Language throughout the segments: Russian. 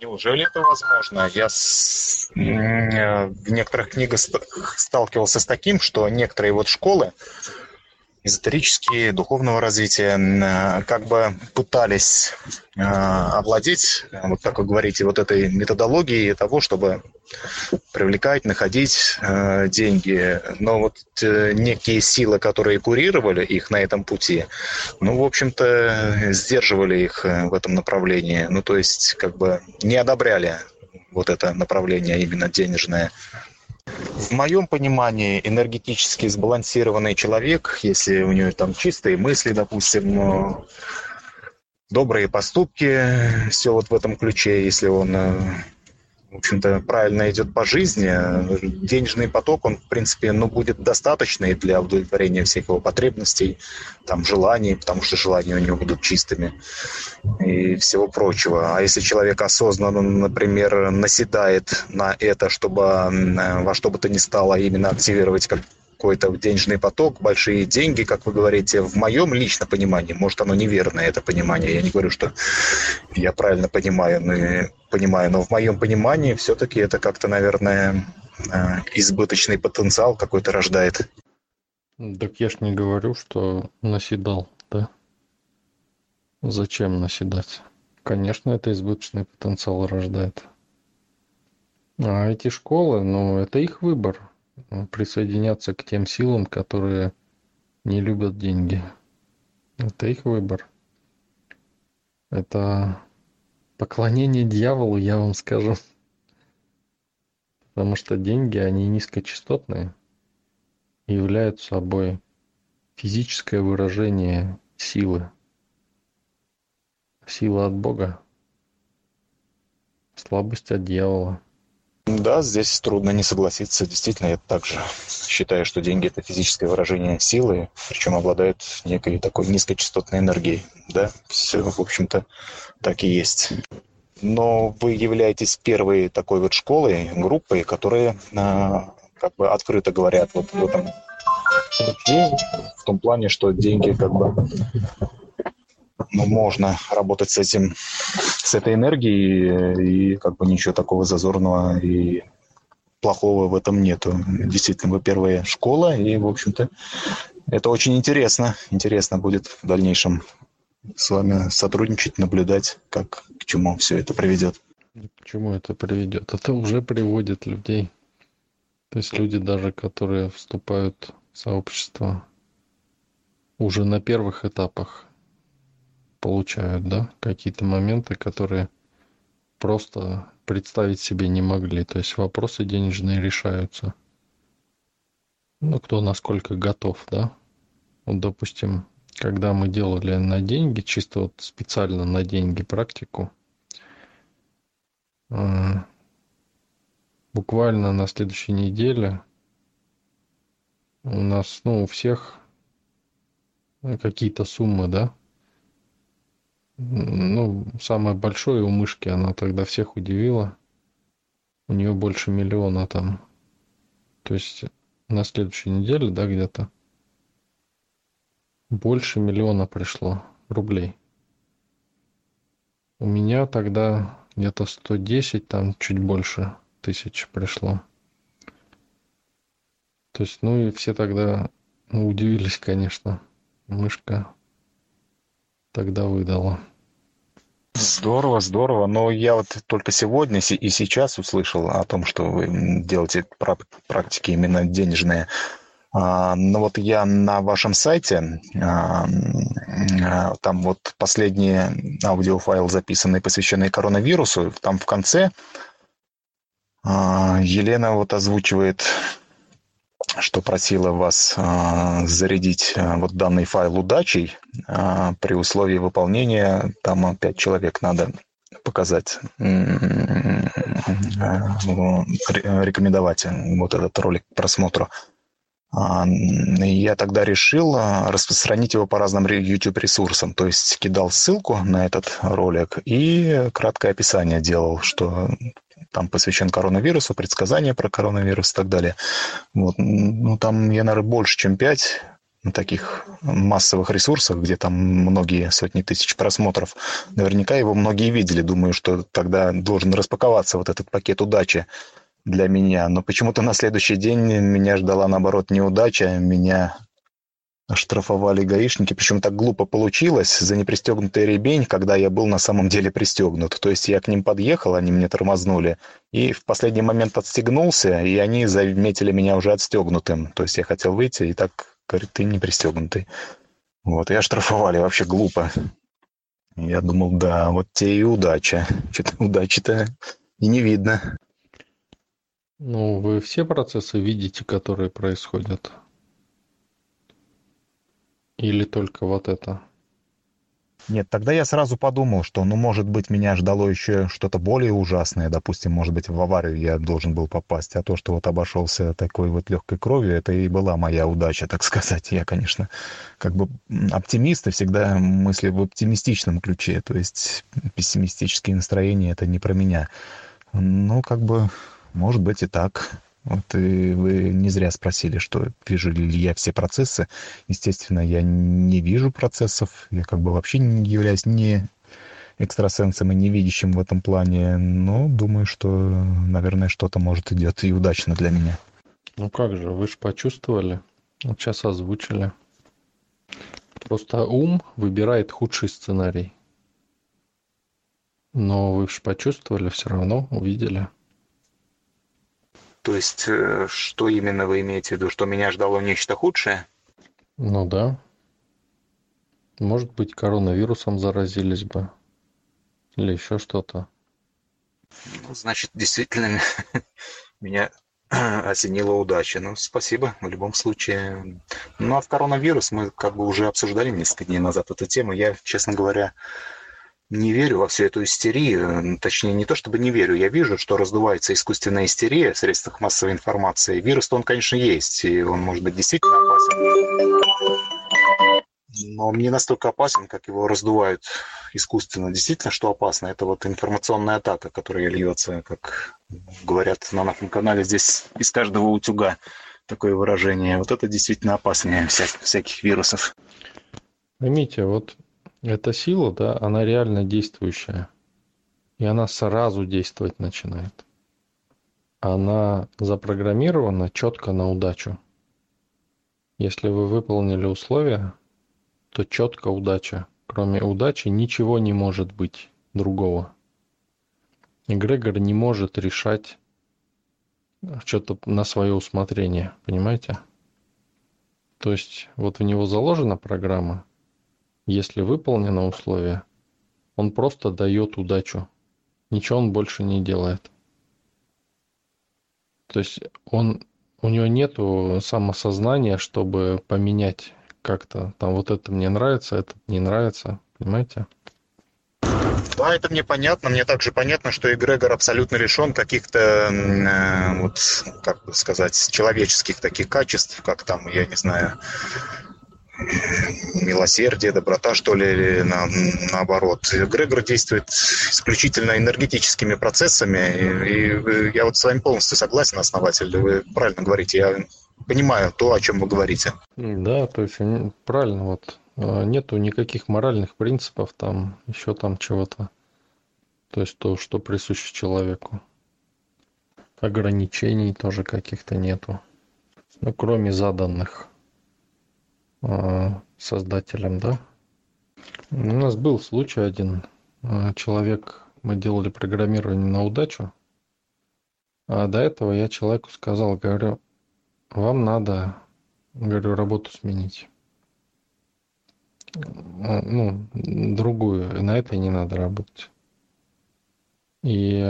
Неужели это возможно? Я в некоторых книгах сталкивался с таким, что некоторые вот школы эзотерические, духовного развития, как бы пытались овладеть, вот как вы говорите, вот этой методологией того, чтобы привлекать, находить деньги. Но вот некие силы, которые курировали их на этом пути, ну, в общем-то, сдерживали их в этом направлении. Ну, то есть, как бы не одобряли вот это направление именно денежное. В моем понимании энергетически сбалансированный человек, если у него там чистые мысли, допустим, добрые поступки, все вот в этом ключе, если он, в общем-то, правильно идет по жизни, денежный поток, он, в принципе, ну, будет достаточный для удовлетворения всех его потребностей, там, желаний, потому что желания у него будут чистыми и всего прочего. А если человек осознанно, например, наседает на это, чтобы во что бы то ни стало именно активировать какой-то денежный поток, большие деньги, как вы говорите, в моем личном понимании, может, оно неверное, это понимание, я не говорю, что я правильно понимаю, но в моем понимании все-таки это как-то, наверное, избыточный потенциал какой-то рождает. Так я ж не говорю, что наседал, да? Зачем наседать? Конечно, это избыточный потенциал рождает. А эти школы, ну, это их выбор. Присоединяться к тем силам, которые не любят деньги. Это их выбор. Это поклонение дьяволу, я вам скажу. Потому что деньги, они низкочастотные, и являются собой физическое выражение силы. Сила от Бога, слабость от дьявола. Да, здесь трудно не согласиться. Действительно, я также считаю, что деньги – это физическое выражение силы, причем обладают некой такой низкочастотной энергией. Да, все, в общем-то, так и есть. Но вы являетесь первой такой вот школой, группой, которые как бы открыто говорят вот в этом ключе, в том плане, что деньги как бы… Ну, можно работать с этим, с этой энергией, и как бы ничего такого зазорного и плохого в этом нету. Действительно, вы первая школа, и, в общем-то, это очень интересно. Интересно будет в дальнейшем с вами сотрудничать, наблюдать, как, к чему все это приведет. К чему это приведет? Это уже приводит людей. То есть люди даже, которые вступают в сообщество, уже на первых этапах получают, да, какие-то моменты, которые просто представить себе не могли. То есть вопросы денежные решаются. Ну, кто насколько готов, да. Вот, допустим, когда мы делали на деньги, чисто вот специально на деньги практику, буквально на следующей неделе у нас, ну, у всех какие-то суммы, да, ну, самое большое у мышки, она тогда всех удивила. У нее больше миллиона там. То есть на следующей неделе, да, где-то больше миллиона пришло рублей. У меня тогда где-то 110, там чуть больше тысяч пришло. То есть, ну и все тогда, ну, удивились, конечно. Мышка тогда выдала. Здорово, здорово. Но я вот только сегодня и сейчас услышал о том, что вы делаете практики именно денежные. Но вот я на вашем сайте, там вот последний аудиофайл, записанный, посвященный коронавирусу, там в конце Елена вот озвучивает, что просила вас зарядить вот данный файл удачей при условии выполнения, там 5 человек надо показать, рекомендовать вот этот ролик к просмотру. Я тогда решил распространить его по разным YouTube-ресурсам, то есть кидал ссылку на этот ролик и краткое описание делал, что там посвящен коронавирусу, предсказания про коронавирус и так далее. Вот. Ну, там я, наверное, больше, чем 5 на таких массовых ресурсах, где там многие сотни тысяч просмотров. Наверняка его многие видели. Думаю, что тогда должен распаковаться вот этот пакет удачи для меня. Но почему-то на следующий день меня ждала, наоборот, неудача. Меня оштрафовали гаишники. Причем так глупо получилось за непристегнутый ремень, когда я был на самом деле пристегнут. То есть я к ним подъехал, они мне тормознули. И в последний момент отстегнулся, и они заметили меня уже отстегнутым. То есть я хотел выйти, и так... Говорит, ты не пристегнутый. Вот, и оштрафовали, вообще глупо. Я думал, да, вот тебе и удача. Что-то удачи-то и не видно. Ну, вы все процессы видите, которые происходят? Или только вот это? Нет, тогда я сразу подумал, что, может быть, меня ждало еще что-то более ужасное. Допустим, может быть, в аварию я должен был попасть. А то, что вот обошелся такой вот легкой кровью, это и была моя удача, так сказать. Я, конечно, как бы оптимист и всегда мыслю в оптимистичном ключе. То есть пессимистические настроения — это не про меня. Ну, как бы, может быть, и так. Вот и вы не зря спросили, что вижу ли я все процессы. Естественно, я не вижу процессов. Я как бы вообще не являюсь не экстрасенсом и не видящим в этом плане. Но думаю, что, наверное, что-то, может, идет и удачно для меня. Ну как же, вы же почувствовали. Вот сейчас озвучили. Просто ум выбирает худший сценарий. Но вы же почувствовали, все равно увидели. То есть, что именно вы имеете в виду? Что меня ждало нечто худшее? Ну да. Может быть, коронавирусом заразились бы. Или еще что-то. Ну, значит, действительно, меня осенила удача. Ну, спасибо, в любом случае. Ну, а в коронавирус мы как бы уже обсуждали несколько дней назад эту тему. Я, честно говоря... Не верю во всю эту истерию, точнее, не то чтобы не верю, я вижу, что раздувается искусственная истерия в средствах массовой информации. Вирус-то он, конечно, есть, и он может быть действительно опасен, но он не настолько опасен, как его раздувают искусственно. Действительно, что опасно, это вот информационная атака, которая льется, как говорят на нашем канале, здесь из каждого утюга такое выражение. Вот это действительно опаснее всяких вирусов. Поймите, вот... Эта сила, да, она реально действующая. И она сразу действовать начинает. Она запрограммирована четко на удачу. Если вы выполнили условия, то четко удача. Кроме удачи ничего не может быть другого. Эгрегор не может решать что-то на свое усмотрение, понимаете? То есть вот в него заложена программа. Если выполнено условие, он просто дает удачу. Ничего он больше не делает. То есть у него нету самосознания, чтобы поменять как-то. Там вот это мне нравится, это не нравится. Понимаете? Да, это мне понятно. Мне также понятно, что эгрегор абсолютно лишен каких-то, вот, как бы сказать, человеческих таких качеств, как там, я не знаю... милосердие, доброта, что ли, или наоборот. Эгрегор действует исключительно энергетическими процессами, и я вот с вами полностью согласен, основатель, вы правильно говорите, я понимаю то, о чем вы говорите. Да, то есть правильно, вот нету никаких моральных принципов, там, еще там чего-то, то есть то, что присуще человеку. Ограничений тоже каких-то нету, ну, кроме заданных создателем, да. У нас был случай один. Человек, мы делали программирование на удачу. А до этого я человеку сказал, говорю, вам надо, говорю, работу сменить. Ну, другую, на этой не надо работать. И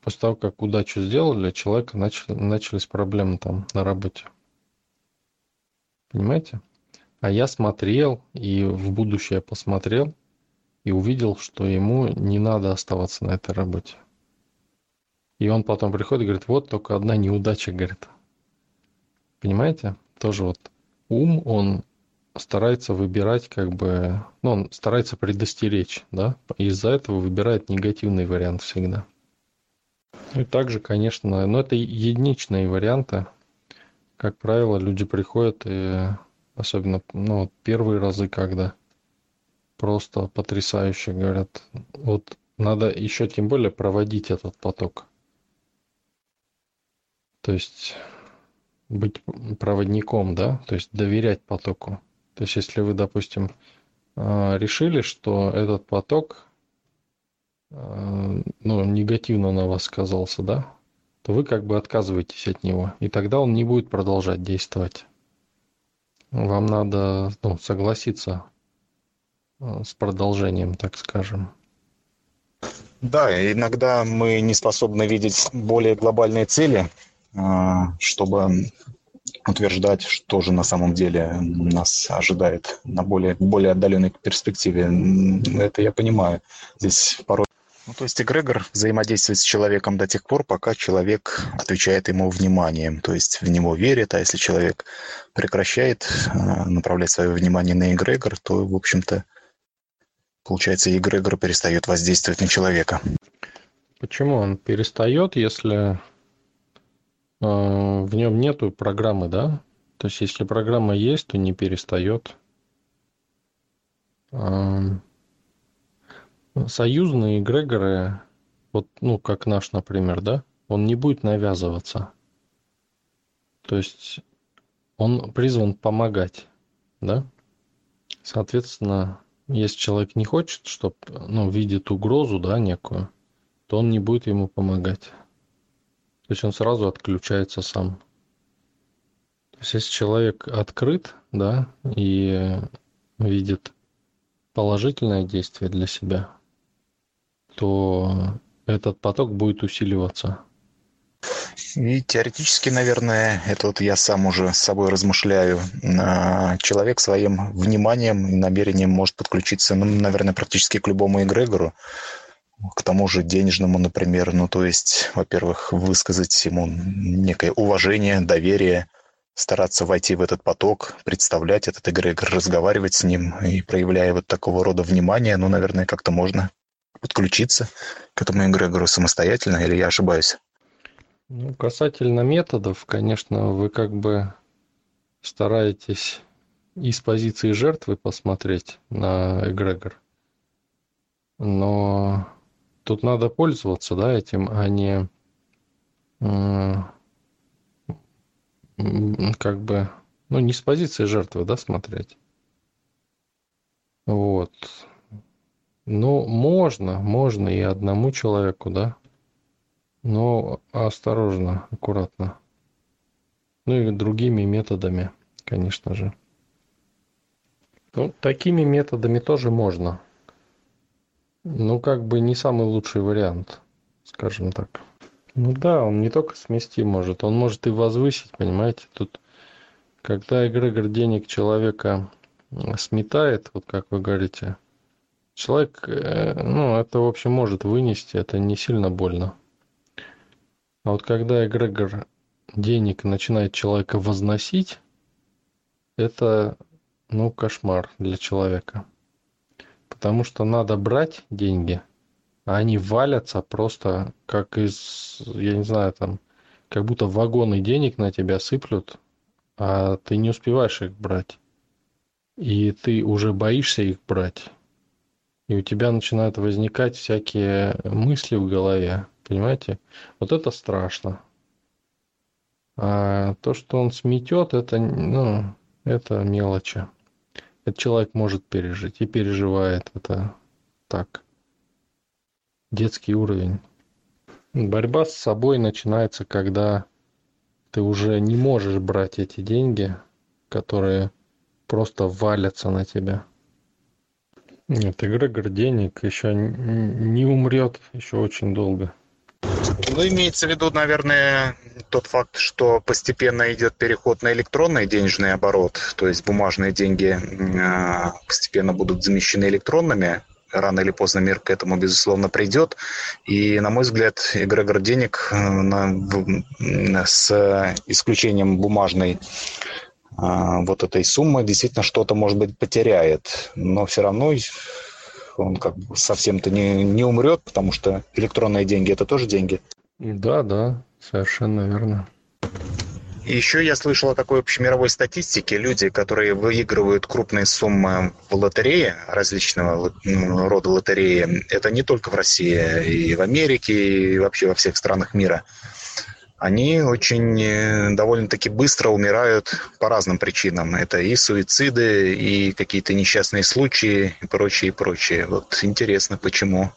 после того, как удачу сделали, человека начались проблемы там на работе. Понимаете? А я смотрел и в будущее посмотрел и увидел, что ему не надо оставаться на этой работе. И он потом приходит и говорит, вот только одна неудача, говорит. Понимаете? Тоже вот ум, он старается выбирать как бы, ну, он старается предостеречь, да? Из-за этого выбирает негативный вариант всегда. И также, конечно, но это единичные варианты. Как правило, люди приходят и Особенно, ну, первые разы, когда просто потрясающе говорят. Вот надо еще тем более проводить этот поток. То есть быть проводником, да, то есть доверять потоку. То есть если вы, допустим, решили, что этот поток, ну, негативно на вас сказался, да, то вы как бы отказываетесь от него, и тогда он не будет продолжать действовать. Вам надо, ну, согласиться с продолжением, так скажем. Да, иногда мы не способны видеть более глобальные цели, чтобы утверждать, что же на самом деле нас ожидает на более отдаленной перспективе. Это я понимаю. Здесь порой... Ну, то есть эгрегор взаимодействует с человеком до тех пор, пока человек отвечает ему вниманием, то есть в него верит, а если человек прекращает направлять свое внимание на эгрегор, то, в общем-то, получается, эгрегор перестает воздействовать на человека. Почему он перестает, если в нем нету программы, да? То есть если программа есть, то не перестает. Союзные эгрегоры, вот, ну, как наш, например, да, он не будет навязываться. То есть он призван помогать, да? Соответственно, если человек не хочет, чтобы, ну, видит угрозу, да, некую, то он не будет ему помогать. То есть он сразу отключается сам. То есть если человек открыт, да, и видит положительное действие для себя, то этот поток будет усиливаться. И теоретически, наверное, это вот я сам уже с собой размышляю, человек своим вниманием и намерением может подключиться, ну, наверное, практически к любому эгрегору, к тому же денежному, например. Ну, то есть, во-первых, высказать ему некое уважение, доверие, стараться войти в этот поток, представлять этот эгрегор, разговаривать с ним и проявляя вот такого рода внимание, ну, наверное, как-то можно подключиться к этому эгрегору самостоятельно, или я ошибаюсь? Ну, касательно методов, конечно, вы как бы стараетесь из позиции жертвы посмотреть на эгрегор, но тут надо пользоваться, да, этим, а не как бы, ну, не с позиции жертвы, да, смотреть. Вот. Ну, можно и одному человеку, да. Но осторожно, аккуратно. Ну и другими методами, конечно же. Ну, такими методами тоже можно. Ну, как бы не самый лучший вариант, скажем так. Ну да, он не только смести может, он может и возвысить, понимаете. Тут, когда эгрегор денег человека сметает, вот как вы говорите, человек, ну, это, в общем, может вынести, это не сильно больно. А вот когда эгрегор денег начинает человека возносить, это, ну, кошмар для человека. Потому что надо брать деньги, а они валятся просто как из, я не знаю, там, как будто вагоны денег на тебя сыплют, а ты не успеваешь их брать. И ты уже боишься их брать. И у тебя начинают возникать всякие мысли в голове. Понимаете? Вот это страшно. А то, что он сметет, это, ну, это мелочи. Этот человек может пережить и переживает это так. Детский уровень. Борьба с собой начинается, когда ты уже не можешь брать эти деньги, которые просто валятся на тебя. Нет, эгрегор денег еще не умрет, еще очень долго. Ну, имеется в виду, наверное, тот факт, что постепенно идет переход на электронный денежный оборот, то есть бумажные деньги постепенно будут замещены электронными, рано или поздно мир к этому, безусловно, придет, и, на мой взгляд, эгрегор денег с исключением бумажной вот этой суммы действительно что-то, может быть, потеряет, но все равно... Он как бы совсем-то не умрет, потому что электронные деньги – это тоже деньги. Да, совершенно верно. И еще я слышал о такой общемировой статистике. Люди, которые выигрывают крупные суммы в лотерее, различного рода лотереи, это не только в России, и в Америке, и вообще во всех странах мира. Они очень довольно-таки быстро умирают по разным причинам. Это и суициды, и какие-то несчастные случаи, и прочее, и прочее. Вот интересно, почему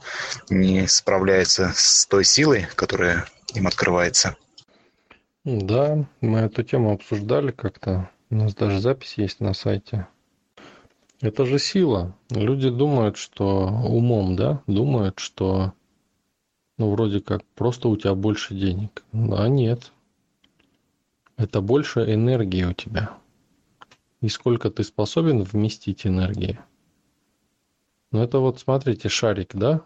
не справляется с той силой, которая им открывается. Да, мы эту тему обсуждали как-то. У нас даже запись есть на сайте. Это же сила. Люди думают, что умом, да, думают, что... Ну, вроде как, просто у тебя больше денег. А нет. Это больше энергии у тебя. И сколько ты способен вместить энергии. Ну, это вот, смотрите, шарик, да?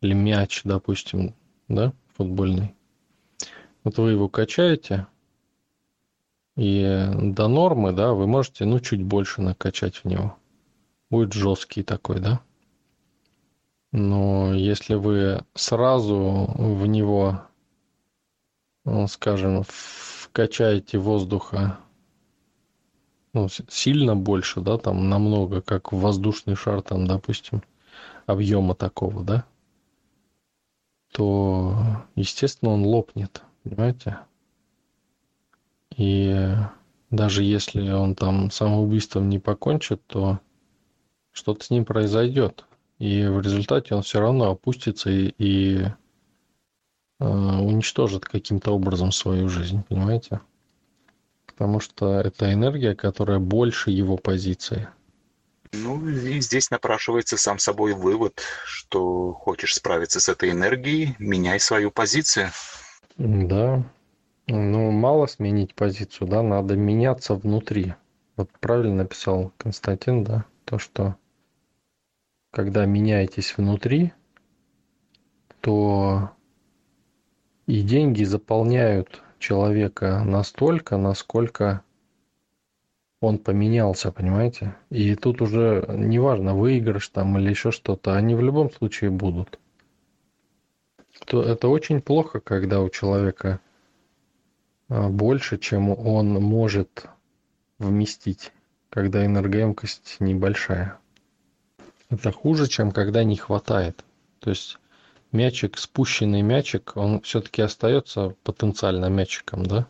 Или мяч, допустим, да? Футбольный. Вот вы его качаете. И до нормы, да, вы можете, ну, чуть больше накачать в него. Будет жесткий такой, да? Но если вы сразу в него, скажем, вкачаете воздуха, ну, сильно больше, да, там намного, как воздушный шар, там, допустим, объема такого, да, то, естественно, он лопнет, понимаете? И даже если он там самоубийством не покончит, то что-то с ним произойдет. И в результате он все равно опустится и уничтожит каким-то образом свою жизнь, понимаете? Потому что это энергия, которая больше его позиции. Ну, и здесь напрашивается сам собой вывод, что хочешь справиться с этой энергией, меняй свою позицию. Да. Ну, мало сменить позицию, да, надо меняться внутри. Вот правильно написал Константин, да, то, что... Когда меняетесь внутри, то и деньги заполняют человека настолько, насколько он поменялся, понимаете? И тут уже неважно, выигрыш там или еще что-то, они в любом случае будут. Это очень плохо, когда у человека больше, чем он может вместить, когда энергоемкость небольшая. Это хуже, чем когда не хватает. То есть мячик, спущенный мячик, он все-таки остается потенциально мячиком, да?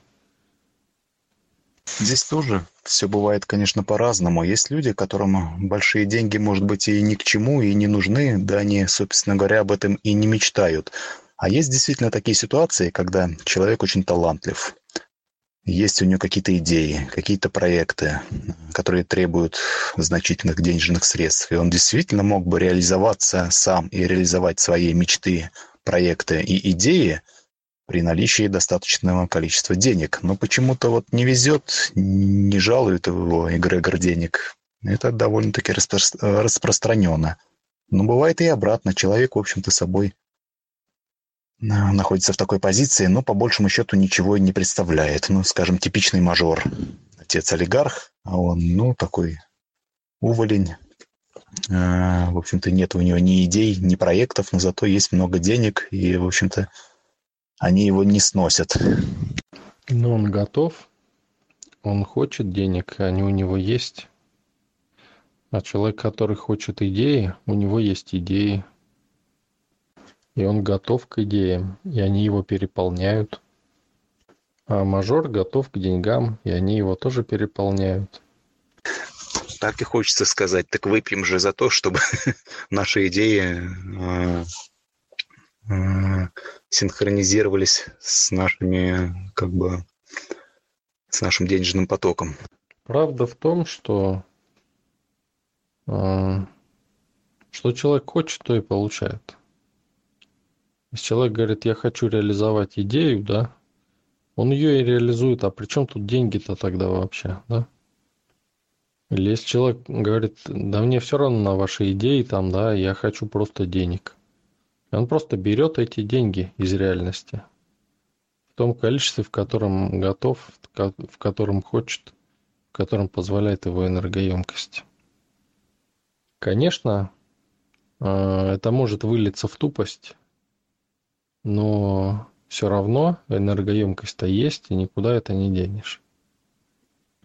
Здесь тоже все бывает, конечно, по-разному. Есть люди, которым большие деньги, может быть, и ни к чему, и не нужны, да они, собственно говоря, об этом и не мечтают. А есть действительно такие ситуации, когда человек очень талантлив. Есть у него какие-то идеи, какие-то проекты, которые требуют значительных денежных средств. И он действительно мог бы реализоваться сам и реализовать свои мечты, проекты и идеи при наличии достаточного количества денег. Но почему-то вот не везет, не жалует его эгрегор денег. Это довольно-таки распространенно. Но бывает и обратно. Человек, в общем-то, собой находится в такой позиции, но по большему счету ничего не представляет. Ну, скажем, типичный мажор. Отец олигарх, а он, ну, такой уволень. В общем-то, нет у него ни идей, ни проектов, но зато есть много денег, и, в общем-то, они его не сносят. Но он готов, он хочет денег, они у него есть. А человек, который хочет идеи, у него есть идеи. И он готов к идеям, и они его переполняют. А мажор готов к деньгам, и они его тоже переполняют. Так и хочется сказать. Так выпьем же за то, чтобы наши идеи синхронизировались с нашими, как бы, с нашим денежным потоком. Правда в том, что человек хочет, то и получает. Если человек говорит, я хочу реализовать идею, да, он ее и реализует, а при чем тут деньги-то тогда вообще, да? Или если человек говорит, да мне все равно на ваши идеи, там, да, я хочу просто денег. И он просто берет эти деньги из реальности. В том количестве, в котором готов, в котором хочет, в котором позволяет его энергоемкость. Конечно, это может вылиться в тупость, но все равно энергоемкость-то есть, и никуда это не денешь.